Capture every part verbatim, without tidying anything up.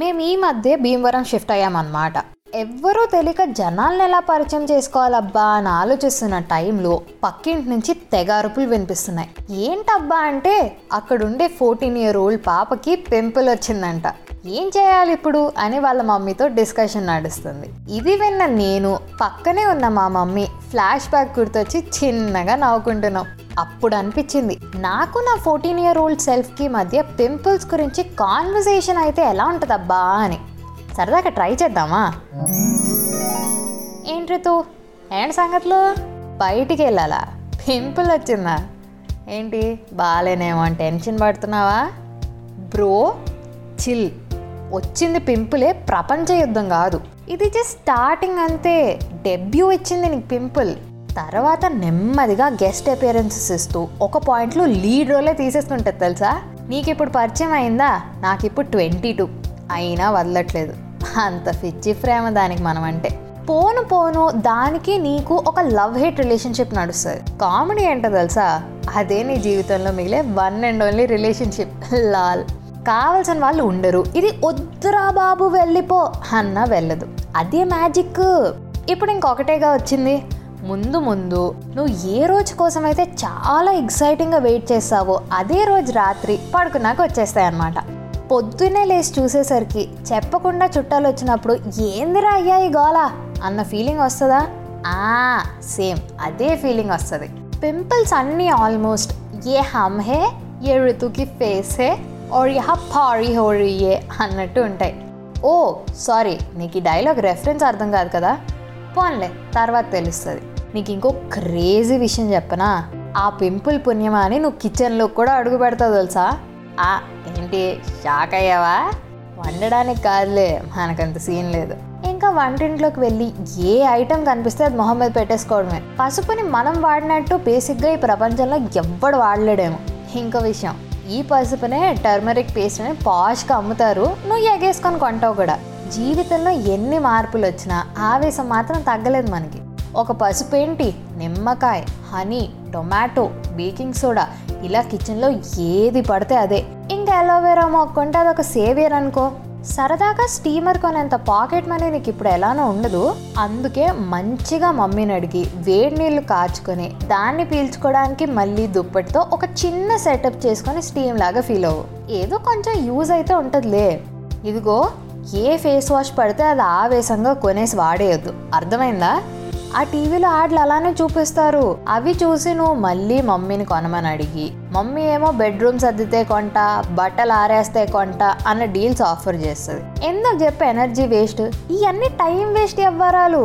మేము ఈ మధ్య భీమవరం షిఫ్ట్ అయ్యామన్నమాట. ఎవ్వరూ తెలియక జనాలను ఎలా పరిచయం చేసుకోవాలబ్బా అని ఆలోచిస్తున్న టైంలో పక్కింటి నుంచి తెగ అరుపులు వినిపిస్తున్నాయి. ఏంటబ్బా అంటే అక్కడుండే ఫోర్టీన్ ఇయర్ ఓల్డ్ పాపకి పింపుల్ వచ్చిందంట. ఏం చేయాలి ఇప్పుడు అని వాళ్ళ మమ్మీతో డిస్కషన్ నడుస్తుంది. ఇది విన్న నేను, పక్కనే ఉన్న మా మమ్మీ ఫ్లాష్ బ్యాక్ గుర్తొచ్చి చిన్నగా నవ్వుకుంటున్నాం. అప్పుడు అనిపించింది, నాకు నా ఫోర్టీన్ ఇయర్ ఓల్డ్ సెల్ఫ్కి మధ్య పింపుల్స్ గురించి కాన్వర్సేషన్ అయితే ఎలా ఉంటుందబ్బా అని. సరదాగా ట్రై చేద్దామా? ఏంటి రితు, ఏంటి సంగతులు? బయటికి వెళ్ళాలా? పింపుల్ వచ్చిందా? ఏంటి బాగాలేనేమో అని టెన్షన్ పడుతున్నావా? బ్రో చిల్, వచ్చింది పింపులే, ప్రపంచ యుద్ధం కాదు. ఇది జస్ట్ స్టార్టింగ్ అంతే. డెబ్యూ ఇచ్చింది నీకు పింపుల్, తర్వాత నెమ్మదిగా గెస్ట్ అపియరెన్సెస్ ఇస్తూ ఒక పాయింట్లో లీడ్ రోలే తీసేస్తుంటుంది తెలుసా. నీకు ఇప్పుడు పరిచయం అయిందా? నాకు ఇప్పుడు ట్వంటీ టూ అయినా వదలట్లేదు. అంత పిచ్చి ప్రేమ దానికి మనం అంటే. పోను పోను దానికి నీకు ఒక లవ్ హేట్ రిలేషన్షిప్ నడుస్తుంది. కామెడీ ఏంటో తెలుసా, అదే నీ జీవితంలో మిగిలే one and only relationship. Lol, కావాల్సిన వాళ్ళు ఉండరు. ఇది వద్దురా బాబు వెళ్ళిపో అన్నా వెళ్ళదు. అదే మ్యాజిక్. ఇప్పుడు ఇంకొకటేగా వచ్చింది. ముందు ముందు నువ్వు ఏ రోజు కోసమైతే చాలా ఎక్సైటింగ్గా వెయిట్ చేస్తావో అదే రోజు రాత్రి పడుకున్నాక వచ్చేస్తాయి అన్నమాట. పొద్దునే లేచి చూసేసరికి చెప్పకుండా చుట్టాలు వచ్చినప్పుడు ఏందిరా అయ్యా ఈ గోళ అన్న ఫీలింగ్ వస్తుందా? ఆ సేమ్ అదే ఫీలింగ్ వస్తుంది. పింపుల్స్ అన్నీ ఆల్మోస్ట్ ఏ హమ్ హే, ఏ ఋతుకి ఫేస్ హే, ఓర్ యహ పారీ హోరీ ఏ అన్నట్టు ఉంటాయి. ఓ సారీ, నీకు ఈ డైలాగ్ రెఫరెన్స్ అర్థం కాదు కదా, పోన్లే తర్వాత తెలుస్తుంది. నీకు ఇంకో క్రేజీ విషయం చెప్పనా, ఆ పింపుల్ పుణ్యమా అని నువ్వు కిచెన్లో కూడా అడుగు పెడతావు తెలుసా. ఆ ఏంటి షాక్ అయ్యావా? వండడానికి కాదులే, మనకంత సీన్ లేదు. ఇంకా వంటింట్లోకి వెళ్ళి ఏ ఐటెం కనిపిస్తే అది మొహం మీద పెట్టేసుకోవడమే. పసుపుని మనం వాడినట్టు బేసిక్గా ఈ ప్రపంచంలో ఎవ్వడు వాడలేడేమో. ఇంకో విషయం, ఈ పసుపునే టర్మరిక్ పేస్ట్ అని పాష్గా అమ్ముతారు, నువ్వు ఎగేసుకొని కొంటావు కూడా. జీవితంలో ఎన్ని మార్పులు వచ్చినా ఆవేశం మాత్రం తగ్గలేదు మనకి. ఒక పసుపు ఏంటి, నిమ్మకాయ, హనీ, టొమాటో, బేకింగ్ సోడా, ఇలా కిచెన్లో ఏది పడితే అదే. ఇంకా అలోవేరా మొక్కుంటే అదొక సేవియర్ అనుకో. సరదాగా స్టీమర్ కొనేంత పాకెట్ మనీ నీకు ఇప్పుడు ఎలానో ఉండదు, అందుకే మంచిగా మమ్మీని అడిగి వేడి నీళ్లు కాచుకొని దాన్ని పీల్చుకోవడానికి మళ్ళీ దుప్పటితో ఒక చిన్న సెటప్ చేసుకొని స్టీమ్ లాగా ఫీల్ అవ్వు. ఏదో కొంచెం యూజ్ అయితే ఉంటుందిలే. ఇదిగో, ఏ ఫేస్ వాష్ పడితే అది ఆవేశంగా కొనేసి వాడేయద్దు, అర్థమైందా? ఆ టీవీలో యాడ్లు అలానే చూపిస్తారు, అవి చూసి నువ్వు మళ్ళీ మమ్మీని కొనమని అడిగి మమ్మీ ఏమో బెడ్రూమ్ సర్దితే కొంట, బట్టలు ఆరేస్తే కొంట అన్న డీల్స్ ఆఫర్ చేస్తుంది. ఎందుకు చెప్పే ఎనర్జీ వేస్ట్, ఇవన్నీ టైం వేస్ట్ ఎవ్వరాలు.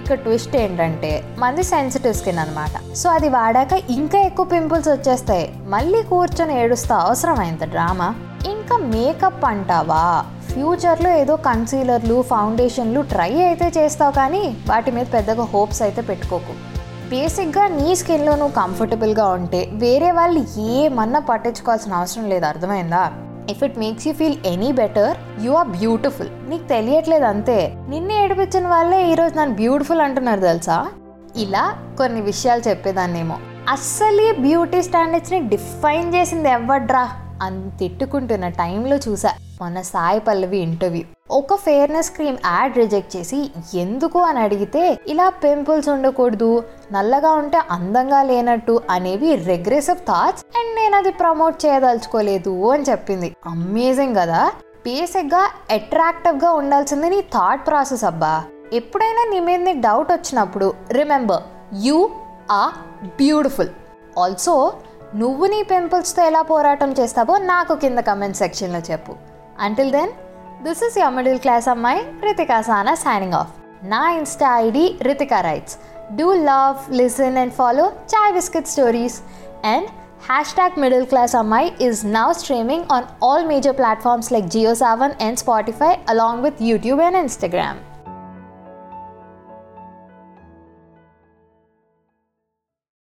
ఇక్కడ ట్విస్ట్ ఏంటంటే మంది సెన్సిటివ్ స్కిన్ అనమాట. సో అది వాడాక ఇంకా ఎక్కువ పింపుల్స్ వచ్చేస్తాయి. మళ్ళీ కూర్చొని ఏడుస్తా అవసరమైంది డ్రామా. ఇంకా మేకప్ అంటావా, ఫ్యూచర్లో ఏదో కన్సీలర్లు, ఫౌండేషన్లు ట్రై అయితే చేస్తావు, కానీ వాటి మీద పెద్దగా హోప్స్ అయితే పెట్టుకోకు. బేసిక్గా నీ స్కిన్లో నువ్వు కంఫర్టబుల్గా ఉంటే వేరే వాళ్ళు ఏమన్నా పట్టించుకోవాల్సిన అవసరం లేదు, అర్థమైందా? If it makes you feel any better, you are beautiful. నీకు తెలియట్లేదు అంతే. నిన్ను ఏడిపించిన వాళ్ళే ఈరోజు నన్ను బ్యూటిఫుల్ అంటున్నారు తెలుసా. ఇలా కొన్ని విషయాలు చెప్పేదాన్నేమో. అస్సలు ఈ బ్యూటీ స్టాండర్డ్స్ని డిఫైన్ చేసింది ఎవడ్రా అని తిట్టుకుంటున్న టైంలో చూసా మొన్న సాయి పల్లవి ఇంటర్వ్యూ. ఒక ఫెయిర్నెస్ క్రీమ్ యాడ్ రిజెక్ట్ చేసి ఎందుకు అని అడిగితే, ఇలా పింపుల్స్ ఉండకూడదు, నల్లగా ఉంటే అందంగా లేనట్టు అనేవి రెగ్రెసివ్ థాట్స్, అండ్ నేను అది ప్రమోట్ చేయదలుచుకోలేదు అని చెప్పింది. అమేజింగ్ కదా. బేసిక్గా అట్రాక్టివ్గా ఉండాల్సింది నీ థాట్ ప్రాసెస్ అబ్బా. ఎప్పుడైనా నీ మీద నీకు డౌట్ వచ్చినప్పుడు remember, you are beautiful. Also నువ్వు నీ పింపుల్స్తో ఎలా పోరాటం చేస్తావో నాకు కింద కమెంట్ సెక్షన్లో చెప్పు. Until then, this is your middle class అమ్మాయి రితికా సానా సైనింగ్ ఆఫ్. నా Insta ID Ritika writes. Do love, listen and follow chai biscuit stories. And hashtag middle class అమ్మాయి is now streaming on all major platforms like JioSaavn and Spotify, along with YouTube and Instagram.